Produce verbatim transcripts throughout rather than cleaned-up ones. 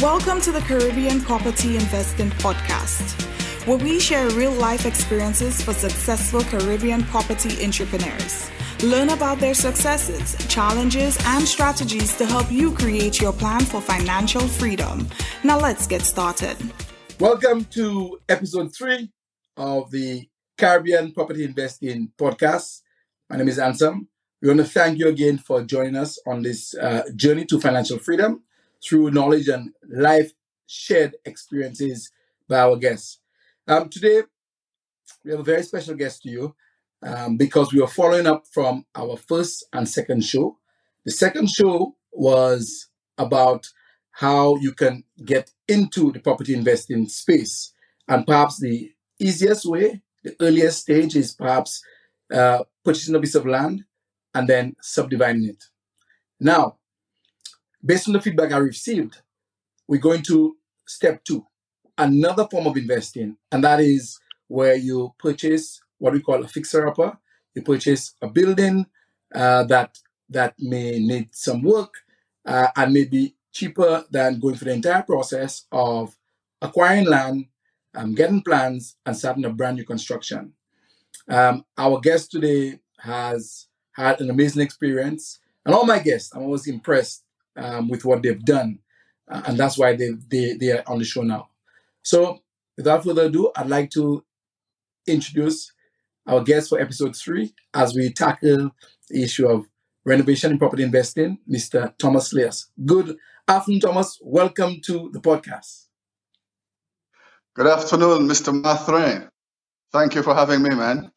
Welcome to the Caribbean Property Investing Podcast, where we share real-life experiences for successful Caribbean property entrepreneurs. Learn about their successes, challenges, and strategies to help you create your plan for financial freedom. Now let's get started. Welcome to episode three of the Caribbean Property Investing Podcast. My name is Ansem. We want to thank you again for joining us on this uh, journey to financial freedom through knowledge and life shared experiences by our guests. Um, today, we have a very special guest to you um, because we are following up from our first and second show. The second show was about how you can get into the property investing space. And perhaps the easiest way, the earliest stage is perhaps uh, purchasing a piece of land and then subdividing it. Now, based on the feedback I received, we're going to step two. Another form of investing, and that is where you purchase what we call a fixer-upper. You purchase a building uh, that that may need some work uh, and may be cheaper than going through the entire process of acquiring land, um, getting plans, and starting a brand new construction. Um, our guest today has had an amazing experience, and all my guests, I'm always impressed um, with what they've done, uh, and that's why they they they are on the show now. So, without further ado, I'd like to introduce our guest for episode three as we tackle the issue of renovation and property investing, Mister Thomas Leos. Good afternoon, Thomas. Welcome to the podcast. Good afternoon, Mister Mathrain. Thank you for having me, man.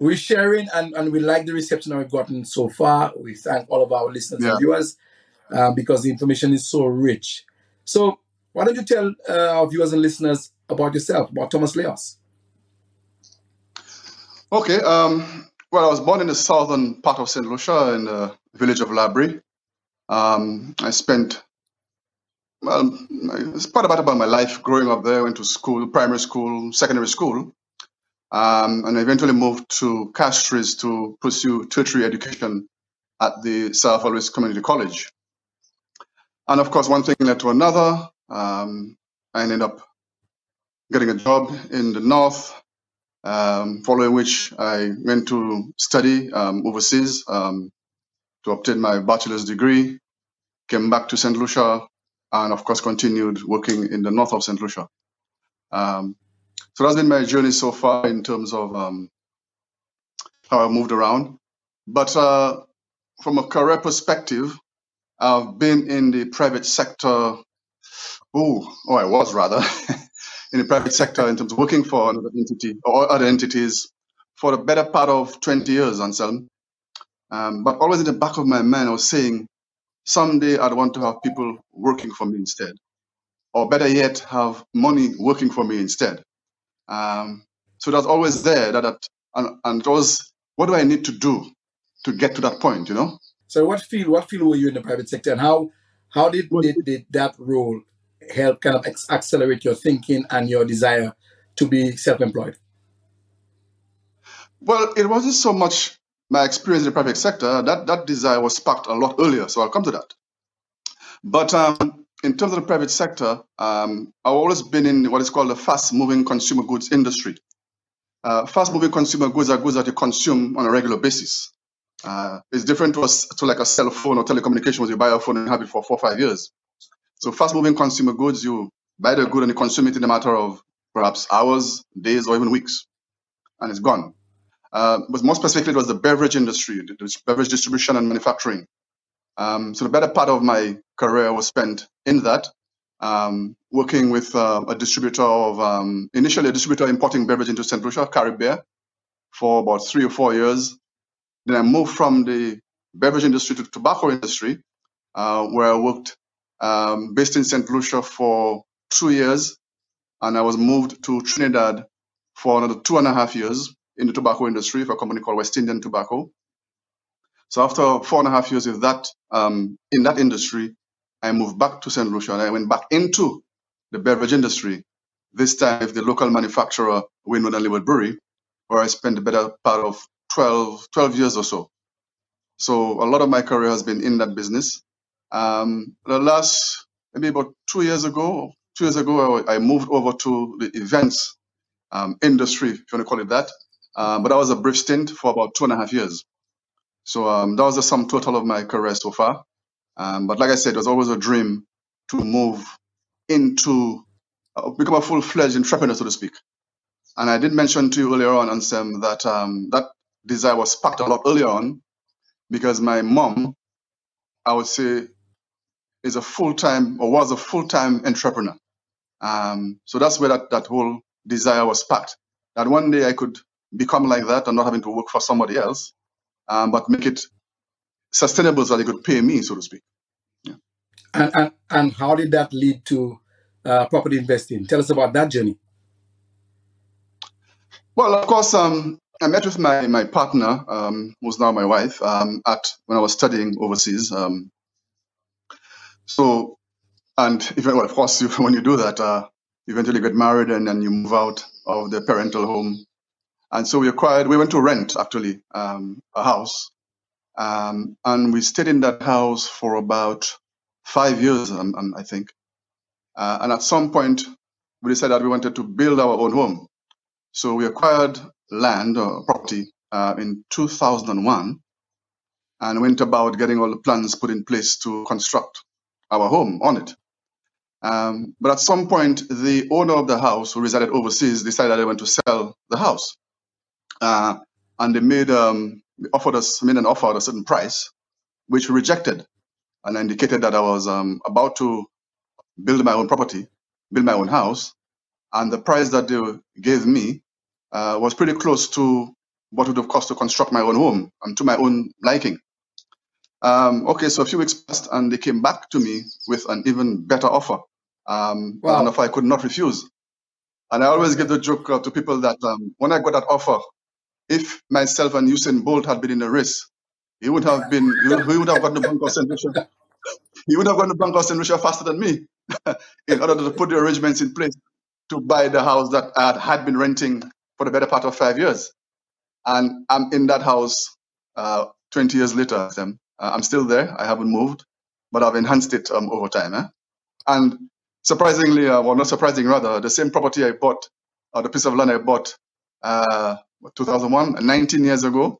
We're sharing and, and we like the reception that we've gotten so far. We thank all of our listeners yeah. and viewers uh, because the information is so rich. So, why don't you tell uh, our viewers and listeners about yourself, about Thomas Leos? Okay. Um, well, I was born in the southern part of Saint Lucia in the village of Labrie. Um, I spent, well, it's part about, about my life growing up there. I went to school, primary school, secondary school, um, and eventually moved to Castries to pursue tertiary education at the South Wales Community College. And of course, one thing led to another. Um, I ended up getting a job in the north, um, following which I went to study um, overseas um, to obtain my bachelor's degree, came back to Saint Lucia, and of course continued working in the north of Saint Lucia. Um, so that's been my journey so far in terms of um, how I moved around. But uh, from a career perspective, I've been in the private sector Oh, oh, I was rather in the private sector in terms of working for another entity or other entities for the better part of twenty years, Anselm. Um, but always in the back of my mind, I was saying someday I'd want to have people working for me instead, or better yet, have money working for me instead. Um, so that's always there. That, that and, and it was, what do I need to do to get to that point? You know. So what field? What field were you in the private sector, and how how did did, did that role help kind of accelerate your thinking and your desire to be self-employed? Well, it wasn't so much my experience in the private sector. That that desire was sparked a lot earlier, so I'll come to that. But um, in terms of the private sector, um, I've always been in what is called the fast-moving consumer goods industry. Uh, fast-moving consumer goods are goods that you consume on a regular basis. Uh, it's different to, a, to like a cell phone or telecommunications. You buy a phone and have it for four or five years. So fast-moving consumer goods, you buy the good and you consume it in a matter of perhaps hours, days, or even weeks, and it's gone. Uh, but more specifically, it was the beverage industry, the beverage distribution and manufacturing. Um, so the better part of my career was spent in that, um, working with uh, a distributor of, um, initially a distributor importing beverage into Saint Lucia, Caribbean, for about three or four years. Then I moved from the beverage industry to the tobacco industry, uh, where I worked Um, based in Saint Lucia for two years, and I was moved to Trinidad for another two and a half years in the tobacco industry for a company called West Indian Tobacco. So after four and a half years of that, um, in that industry, I moved back to Saint Lucia, and I went back into the beverage industry, this time with the local manufacturer, Winwood and Leewood Brewery, where I spent the better part of twelve years or so. So a lot of my career has been in that business. Um, the last maybe about two years ago, two years ago, I, I moved over to the events um, industry, if you want to call it that. Um, but that was a brief stint for about two and a half years. So um, that was the sum total of my career so far. Um, but like I said, it was always a dream to move into, uh, become a full-fledged entrepreneur, so to speak. And I did mention to you earlier on, Ansem, that um, that desire was sparked a lot earlier on because my mom, I would say, is a full-time or was a full-time entrepreneur. Um, so that's where that, that whole desire was sparked, that one day I could become like that and not having to work for somebody else, um, but make it sustainable so that they could pay me, so to speak. Yeah. And, and, and how did that lead to uh, property investing? Tell us about that journey. Well, of course, um, I met with my, my partner, um, who's now my wife, um, at when I was studying overseas. Um, so, and if, well, of course, you, when you do that, uh, you eventually get married and then you move out of the parental home. And so we acquired, we went to rent, actually, um, a house. Um, and we stayed in that house for about five years, um, um, I think. Uh, and at some point, we decided that we wanted to build our own home. So we acquired land or property uh, in two thousand one and went about getting all the plans put in place to construct our home on it. Um, but at some point, the owner of the house, who resided overseas, decided they wanted to sell the house. Uh, and they made, um, offered us, made an offer at a certain price, which we rejected. And I indicated that I was um, about to build my own property, build my own house. And the price that they gave me uh, was pretty close to what it would have cost to construct my own home and to my own liking. Um, okay, so a few weeks passed and they came back to me with an even better offer, um, wow. an offer I could not refuse. And I always give the joke uh, to people that um, when I got that offer, if myself and Usain Bolt had been in a race, he would have been, he would, he would have gotten the Bank of Saint Richard. He would have gotten the Bank of Saint Richard faster than me in order to put the arrangements in place to buy the house that I had been renting for the better part of five years. And I'm in that house uh, twenty years later. Um, I'm still there. I haven't moved, but I've enhanced it um, over time. Eh? And surprisingly, uh, well, not surprising rather, the same property I bought, or the piece of land I bought uh, two thousand one, nineteen years ago,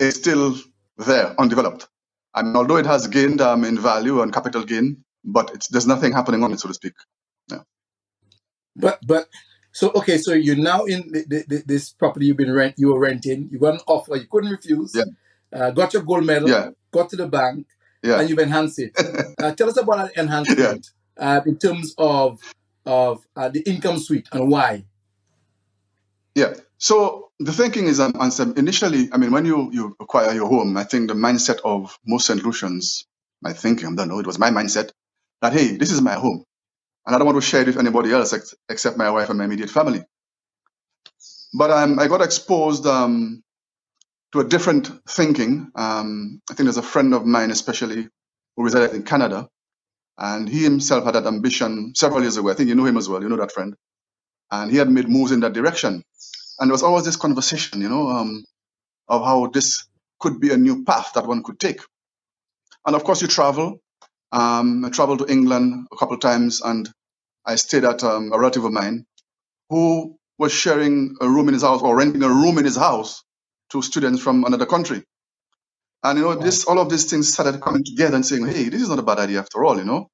is still there, undeveloped. I mean, although it has gained um, in value and capital gain, but it's, there's nothing happening on it, so to speak. Yeah. But but so okay, so you're now in the, the, this property you've been rent you were renting. You got an offer you couldn't refuse. Yeah. Uh, got your gold medal. Yeah. Got to the bank. Yeah. And you've enhanced it. uh, tell us about that enhancement yeah. uh, in terms of of uh, the income suite and why. Yeah. So the thinking is, um, Ansem, initially, I mean, when you you acquire your home, I think the mindset of most Saint Lucians, my thinking, I don't know, it was my mindset that hey, this is my home. And I don't want to share it with anybody else ex except my wife and my immediate family. But um, I got exposed um, to a different thinking. Um, I think there's a friend of mine, especially, who resided in Canada. And he himself had that ambition several years ago. I think you know him as well. You know that friend. And he had made moves in that direction. And there was always this conversation, you know, um, of how this could be a new path that one could take. And of course, you travel. Um, I traveled to England a couple of times and I stayed at um, a relative of mine who was sharing a room in his house or renting a room in his house to students from another country. And, you know, this, all of these things started coming together and saying, hey, this is not a bad idea after all, you know.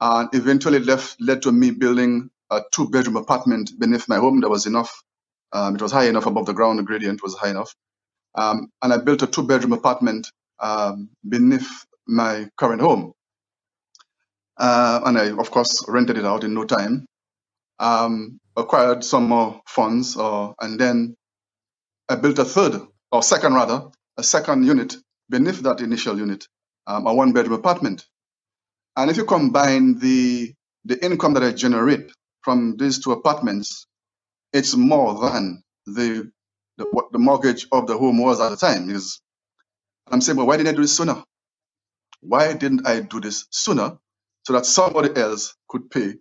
And eventually left, led to me building a two-bedroom apartment beneath my home. There was enough. Um, it was high enough above the ground. The gradient was high enough. Um, and I built a two-bedroom apartment um, beneath my current home. Uh, and I, of course, rented it out in no time, um, acquired some more funds, uh, and then I built a third, or second rather, a second unit beneath that initial unit, um, a one-bedroom apartment. And if you combine the, the income that I generate from these two apartments, it's more than the, the, what the mortgage of the home was at the time. Because I'm saying, well, why didn't I do this sooner? Why didn't I do this sooner? So that somebody else could pay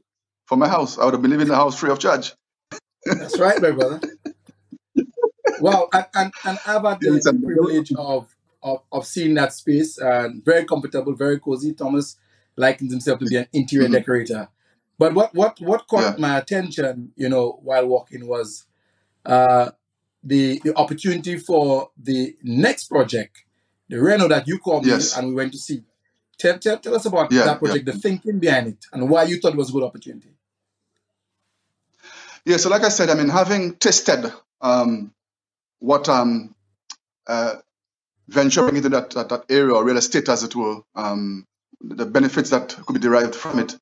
for my house. I would have been living in the house free of charge. That's right, my brother. Wow, and, and, and I've had the, the privilege of, of, of seeing that space. And very comfortable, very cozy. Thomas likens himself to be an interior mm-hmm. decorator. But what what what caught yeah. my attention, you know, while walking was uh, the the opportunity for the next project, the Reno that you called yes. me and we went to see. Tell tell, tell us about yeah, that project, yeah. the thinking behind it, and why you thought it was a good opportunity. Yeah, so like I said, I mean, having tested um, what um, uh, venturing into that, that that area, or real estate as it were, um, the benefits that could be derived from it.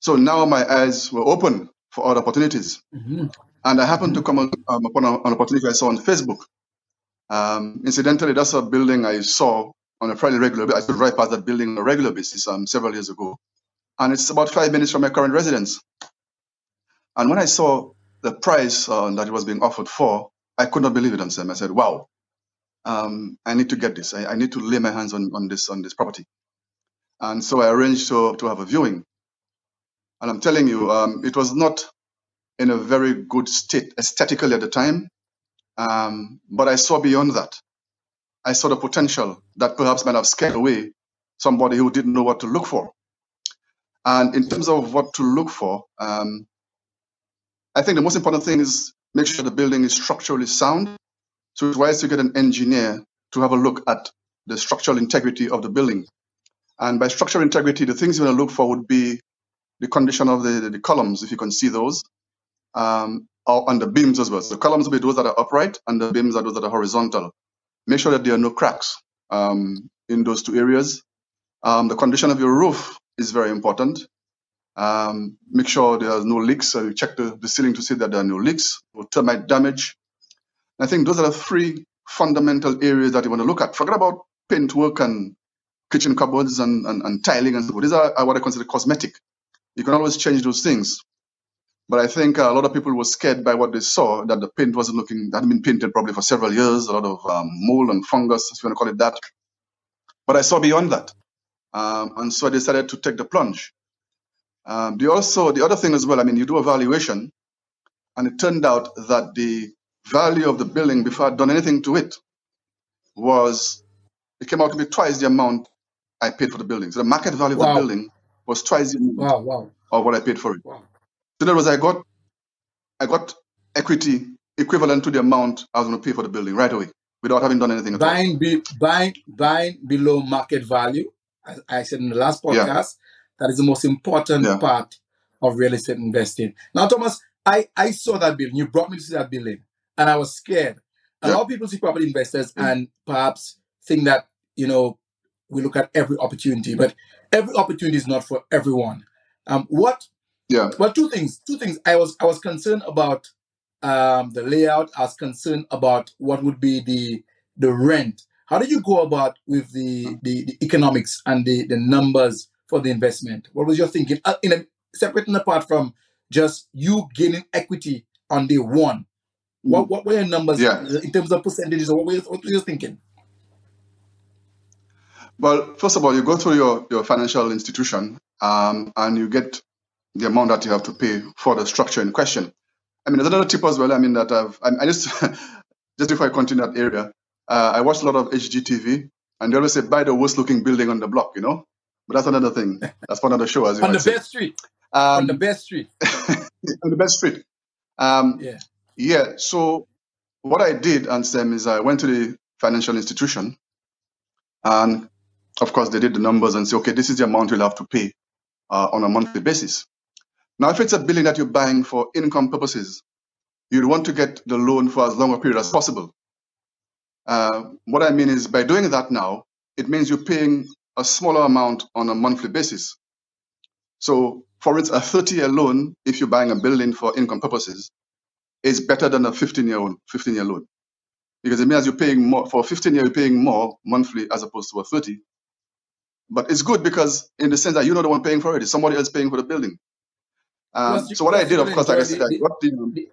So now my eyes were open for other opportunities. Mm-hmm. And I happened to come on, um, upon a, an opportunity I saw on Facebook. Um, incidentally, that's a building I saw on a fairly regular basis. I could drive past that building on a regular basis um, several years ago. And it's about five minutes from my current residence. And when I saw the price uh, that it was being offered for, I could not believe it, Ansem. I said, wow, um, I need to get this. I, I need to lay my hands on, on, this, on this property. And so I arranged to, to have a viewing. And I'm telling you, um, it was not in a very good state aesthetically at the time, um, but I saw beyond that. I saw the potential that perhaps might have scared away somebody who didn't know what to look for. And in terms of what to look for, um, I think the most important thing is make sure the building is structurally sound. So it's wise to get an engineer to have a look at the structural integrity of the building. And by structural integrity, the things you want to look for would be the condition of the, the, the columns, if you can see those, um, or on the beams as well. So the columns will be those that are upright, and the beams are those that are horizontal. Make sure that there are no cracks um, in those two areas. Um, the condition of your roof is very important. Um, make sure there are no leaks. So you check the, the ceiling to see that there are no leaks or termite damage. And I think those are the three fundamental areas that you want to look at. Forget about paintwork and kitchen cupboards and, and, and tiling and so forth. These are what I consider cosmetic. You can always change those things. But I think a lot of people were scared by what they saw, that the paint wasn't looking, that had been painted probably for several years, a lot of um, mold and fungus, if you want to call it that. But I saw beyond that. Um, and so I decided to take the plunge. Um, the, also, the other thing as well, I mean, you do a valuation, and it turned out that the value of the building, before I'd done anything to it, was, it came out to be twice the amount I paid for the building. So the market value wow. of the building was twice the amount wow, wow. of what I paid for it. Wow. So that was I got, I got equity equivalent to the amount I was going to pay for the building right away without having done anything. Buying, be, buying, buying below market value. As I said in the last podcast, yeah. that is the most important yeah. part of real estate investing. Now, Thomas, I, I saw that building. You brought me to see that building, and I was scared. A yeah. lot of people see property investors mm-hmm. and perhaps think that, you know, we look at every opportunity, but every opportunity is not for everyone. Um, what? Yeah. Well, two things. Two things. I was I was concerned about um, the layout. I was concerned about what would be the the rent. How did you go about with the the, the economics and the, the numbers for the investment? What was your thinking? Uh, in a, separate and apart from just you gaining equity on day one, what what were your numbers yeah. in terms of percentages? Or what were you, what were you thinking? Well, first of all, you go through your, your financial institution um, and you get the amount that you have to pay for the structure in question. I mean, there's another tip as well. I mean, that I've, I just, just before I continue that area, uh, I watched a lot of H G T V, and they always say, buy the worst looking building on the block, you know? But that's another thing. That's part of the show, as you on might the best um, On the best street. on the best street. On the best street. Yeah. So what I did, Ansem, is I went to the financial institution, and of course, they did the numbers and say, okay, this is the amount you'll have to pay uh, on a monthly basis. Now, if it's a building that you're buying for income purposes, you'd want to get the loan for as long a period as possible. Uh, what I mean is by doing that now, it means you're paying a smaller amount on a monthly basis. So for instance, a thirty-year loan, if you're buying a building for income purposes, is better than a fifteen-year loan. Because it means you're paying more, for a fifteen-year, you're paying more monthly as opposed to a thirty. But it's good because in the sense that you're not the one paying for it, it's somebody else paying for the building. Um, so what I did, of course, like I said, I got the...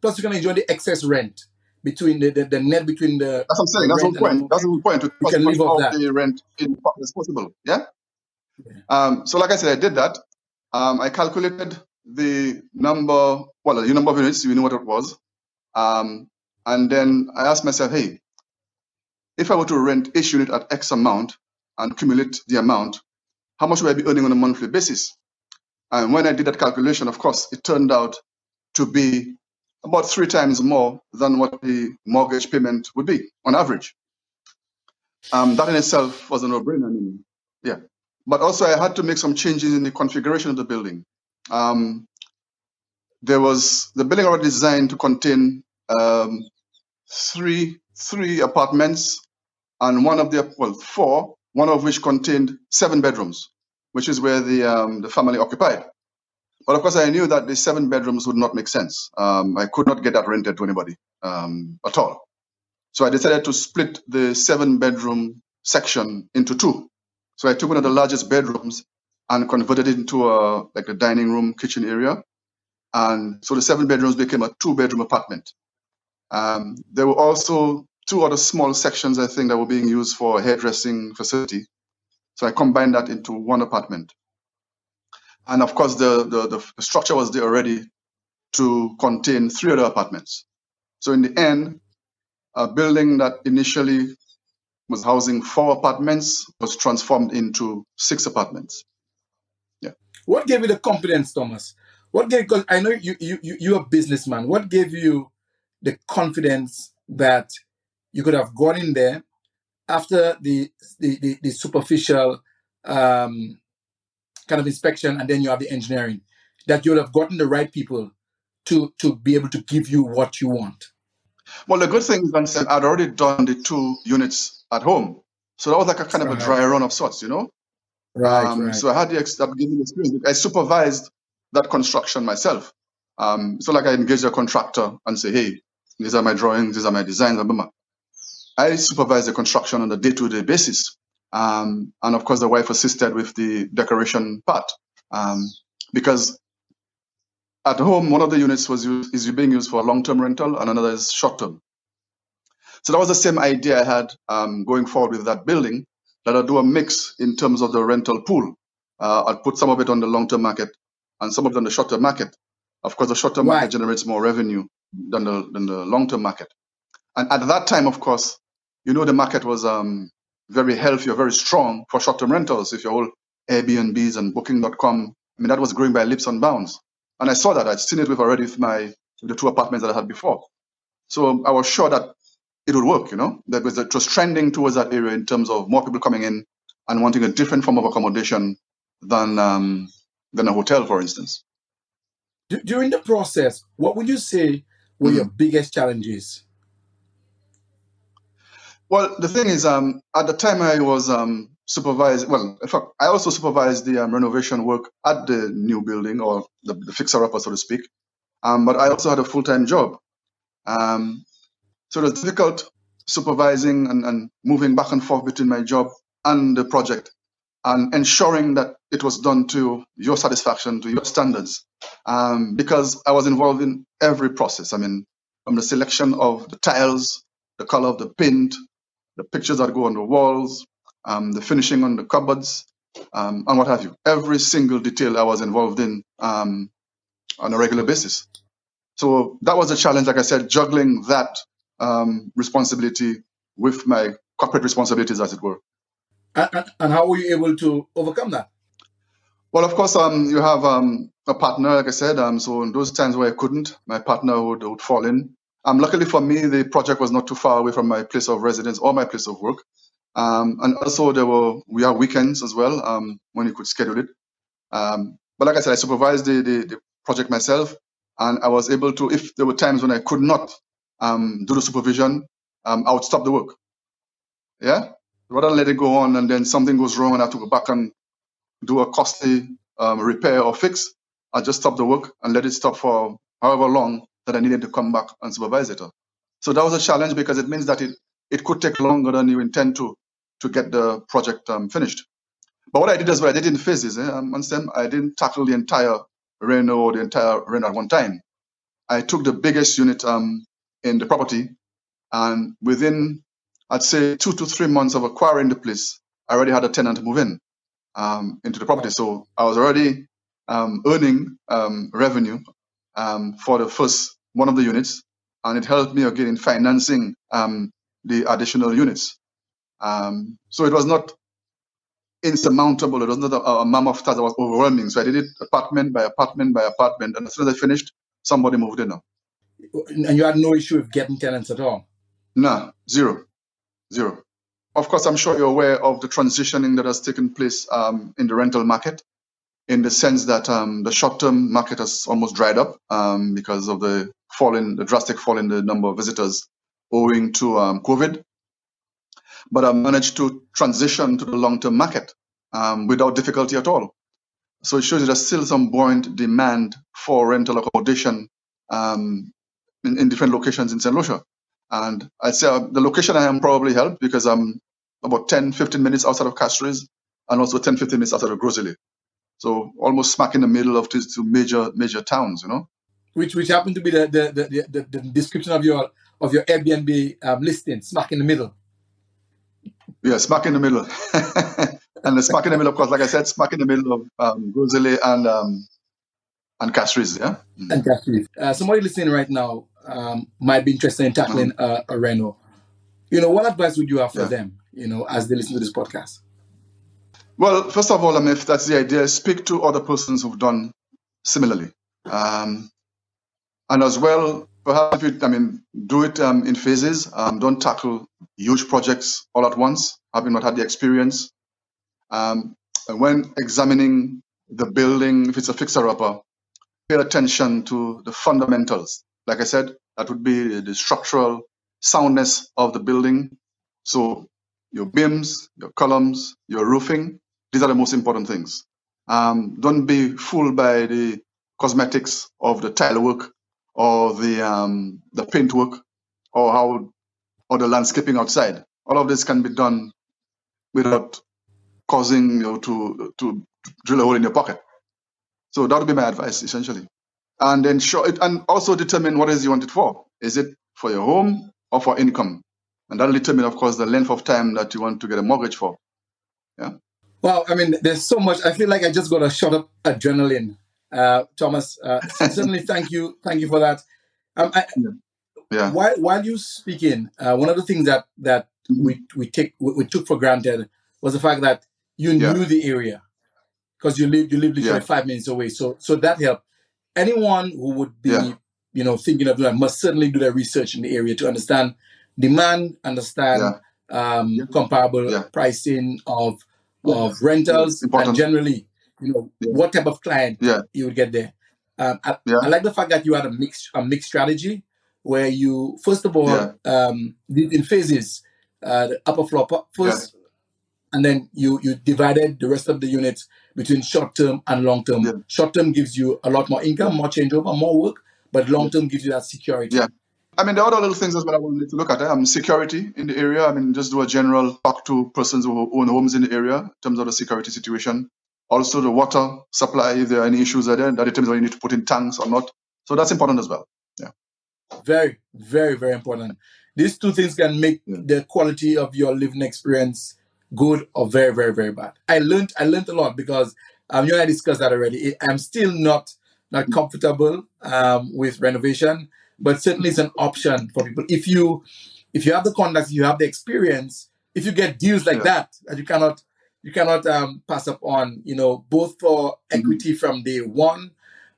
Plus you're going to enjoy the excess rent between the, the, the net between the... That's what I'm saying, that's the whole point. That's the whole point, to cost as much of the rent in as possible, yeah? yeah. Um, so like I said, I did that. Um, I calculated the number, well, the number of units, you know what it was. Um, and then I asked myself, hey, if I were to rent each unit at X amount, and accumulate the amount, how much would I be earning on a monthly basis? And when I did that calculation, of course, it turned out to be about three times more than what the mortgage payment would be on average. Um, that in itself was a no-brainer. I mean, yeah. But also I had to make some changes in the configuration of the building. Um, there was, the building already designed to contain um, three, three apartments and one of the, well, four, one of which contained seven bedrooms, which is where the, um, the family occupied. But of course I knew that the seven bedrooms would not make sense. Um, I could not get that rented to anybody um, at all. So I decided to split the seven bedroom section into two. So I took one of the largest bedrooms and converted it into a, like a dining room, kitchen area. And so the seven bedrooms became a two bedroom apartment. Um, there were also two other small sections, I think, that were being used for a hairdressing facility. So I combined that into one apartment. And of course, the, the, the structure was there already to contain three other apartments. So in the end, a building that initially was housing four apartments was transformed into six apartments. Yeah. What gave you the confidence, Thomas? What gave, because I know you, you, you, you're a businessman. What gave you the confidence that you could have gone in there after the, the, the, the superficial um, kind of inspection, and then you have the engineering, that you would have gotten the right people to, to be able to give you what you want? Well, the good thing is, Ansem, I'd already done the two units at home. So that was like a kind right. of a dry run of sorts, you know? Right, um, right. So I had the beginning experience. I supervised that construction myself. Um, so like I engaged a contractor and say, hey, these are my drawings, these are my designs. I supervised the construction on a day-to-day basis. Um, and of course, the wife assisted with the decoration part. Um, because at home, one of the units was used, is being used for long-term rental and another is short-term. So that was the same idea I had um, going forward with that building, that I'd do a mix in terms of the rental pool. Uh, I'd put some of it on the long-term market and some of it on the short-term market. Of course, the short-term right. market generates more revenue than the, than the long-term market. And at that time, of course, you know, the market was um, very healthy or very strong for short-term rentals. If you're all Airbnbs and booking dot com, I mean, that was growing by leaps and bounds. And I saw that. I'd seen it with already with my the two apartments that I had before. So I was sure that it would work, you know. That was, it was trending towards that area in terms of more people coming in and wanting a different form of accommodation than, um, than a hotel, for instance. D- during the process, what would you say were mm. your biggest challenges? Well, the thing is, um, at the time I was um, supervised, well, in fact, I also supervised the um, renovation work at the new building, or the, the fixer-upper, so to speak. Um, but I also had a full-time job. Um, so it was difficult supervising and, and moving back and forth between my job and the project and ensuring that it was done to your satisfaction, to your standards, um, because I was involved in every process. I mean, from the selection of the tiles, the color of the paint, the pictures that go on the walls, um, the finishing on the cupboards, um, and what have you. Every single detail I was involved in um, on a regular basis. So that was a challenge, like I said, juggling that um, responsibility with my corporate responsibilities, as it were. And, and how were you able to overcome that? Well, of course, um, you have um, a partner, like I said. Um, so in those times where I couldn't, my partner would, would fall in. Um, luckily for me, the project was not too far away from my place of residence or my place of work. Um, and also there were, we have weekends as well, um, when you could schedule it. Um, but like I said, I supervised the, the, the project myself, and I was able to, if there were times when I could not um, do the supervision, um, I would stop the work. Yeah? Rather than let it go on and then something goes wrong and I have to go back and do a costly um, repair or fix, I just stop the work and let it stop for however long that I needed to come back and supervise it. So that was a challenge because it means that it, it could take longer than you intend to to get the project um, finished. But what I did as well, I did in phases. Eh? Um, I didn't tackle the entire reno or the entire reno at one time. I took the biggest unit um, in the property, and within, I'd say, two to three months of acquiring the place, I already had a tenant move in um, into the property. So I was already um, earning um, revenue Um, for the first one of the units, and it helped me again in financing um, the additional units. Um, so it was not insurmountable. It wasn't a, a mammoth task that was overwhelming. So I did it apartment by apartment by apartment. And as soon as I finished, somebody moved in. And you had no issue with getting tenants at all? No, zero, zero. Of course, I'm sure you're aware of the transitioning that has taken place um, in the rental market, in the sense that um, the short-term market has almost dried up um, because of the fall in, the drastic fall in the number of visitors owing to um, COVID. But I managed to transition to the long-term market um, without difficulty at all. So it shows there's still some buoyant demand for rental accommodation um, in, in different locations in Saint Lucia. And I'd say uh, the location I am probably helped because I'm about ten, fifteen minutes outside of Castries and also ten, fifteen minutes outside of Rosalie. So almost smack in the middle of these two major, major towns, you know. Which which happened to be the the, the, the, the description of your of your Airbnb um, listing, smack in the middle. Yeah, smack in the middle. And the smack in the middle, of course, like I said, smack in the middle of um, Rosalie and, um, and Castries, yeah? Mm-hmm. And Castries. Uh, somebody listening right now um, might be interested in tackling mm-hmm. a, a reno. You know, what advice would you have for yeah. them, you know, as they listen to this podcast? Well, first of all, I mean, if that's the idea, speak to other persons who've done similarly. Um, and as well, perhaps, you, I mean, do it um, in phases. Um, don't tackle huge projects all at once, having not had the experience. Um, and when examining the building, if it's a fixer-upper, pay attention to the fundamentals. Like I said, that would be the structural soundness of the building. So your beams, your columns, your roofing. These are the most important things. Um, don't be fooled by the cosmetics of the tile work or the um, the paint work or how or the landscaping outside. All of this can be done without causing you to to drill a hole in your pocket. So that would be my advice essentially. And ensure it, and also determine what is you want it for. Is it for your home or for income? And that'll determine, of course, the length of time that you want to get a mortgage for. Yeah. Well, I mean, there's so much. I feel like I just got a shot of adrenaline. Uh, Thomas, uh, certainly thank you. Thank you for that. Um, I, yeah. While, while you speaking, uh, one of the things that, that mm-hmm. we, we, take, we, we took for granted was the fact that you yeah. knew the area because you live you live literally yeah. five minutes away. So so that helped. Anyone who would be yeah. you know, thinking of doing must certainly do their research in the area to understand demand, understand yeah. Um, yeah. comparable yeah. pricing of yeah. of rentals, important. And generally, you know, yeah. what type of client yeah. you would get there. Um, I, yeah. I like the fact that you had a mixed a mixed strategy where you first of all yeah. um, did in phases uh, the upper floor first, yeah. and then you you divided the rest of the units between short term and long term. Yeah. Short term gives you a lot more income, more changeover, more work, but long term yeah. gives you that security. Yeah. I mean, there are other little things as well I wanted to look at. Um, security in the area. I mean, just do a general talk to persons who own homes in the area in terms of the security situation. Also, the water supply, if there are any issues there, that determines whether you need to put in tanks or not. So that's important as well. Yeah. Very, very, very important. These two things can make yeah. the quality of your living experience good or very, very, very bad. I learned, I learned a lot because um, you and I discussed that already. I'm still not not comfortable um, with renovation. But certainly it's an option for people. If you if you have the contacts, you have the experience, if you get deals like yeah. that, that you cannot you cannot um, pass up on, you know, both for equity mm-hmm. from day one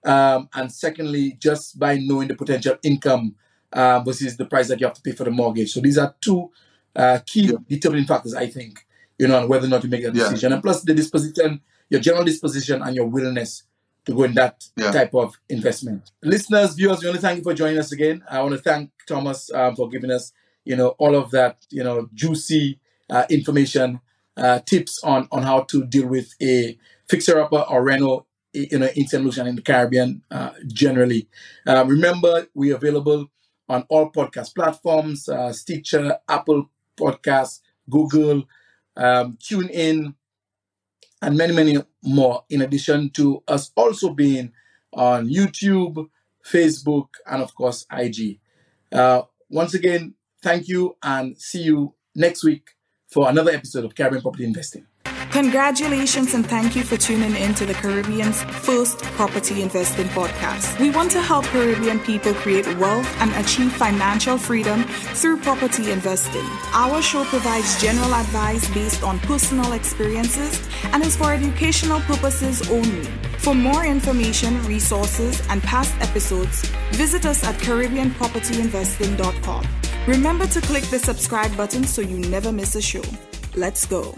um, and secondly, just by knowing the potential income uh, versus the price that you have to pay for the mortgage. So these are two uh, key yeah. determining factors, I think, you know, on whether or not you make that yeah. decision. And plus the disposition, your general disposition and your willingness to go in that yeah. type of investment. Listeners, viewers, we want to thank you for joining us again. I want to thank Thomas um, for giving us, you know, all of that, you know, juicy uh, information, uh, tips on, on how to deal with a fixer-upper or reno, you know, in Saint Lucia and in the Caribbean uh, generally. Uh, remember, we're available on all podcast platforms, uh, Stitcher, Apple Podcasts, Google, um, TuneIn, and many, many more, in addition to us also being on YouTube, Facebook, and of course, I G. Uh, once again, thank you and see you next week for another episode of Caribbean Property Investing. Congratulations and thank you for tuning in to the Caribbean's first property investing podcast. We want to help Caribbean people create wealth and achieve financial freedom through property investing. Our show provides general advice based on personal experiences and is for educational purposes only. For more information, resources, and past episodes, visit us at Caribbean Property Investing dot com. Remember to click the subscribe button so you never miss a show. Let's go.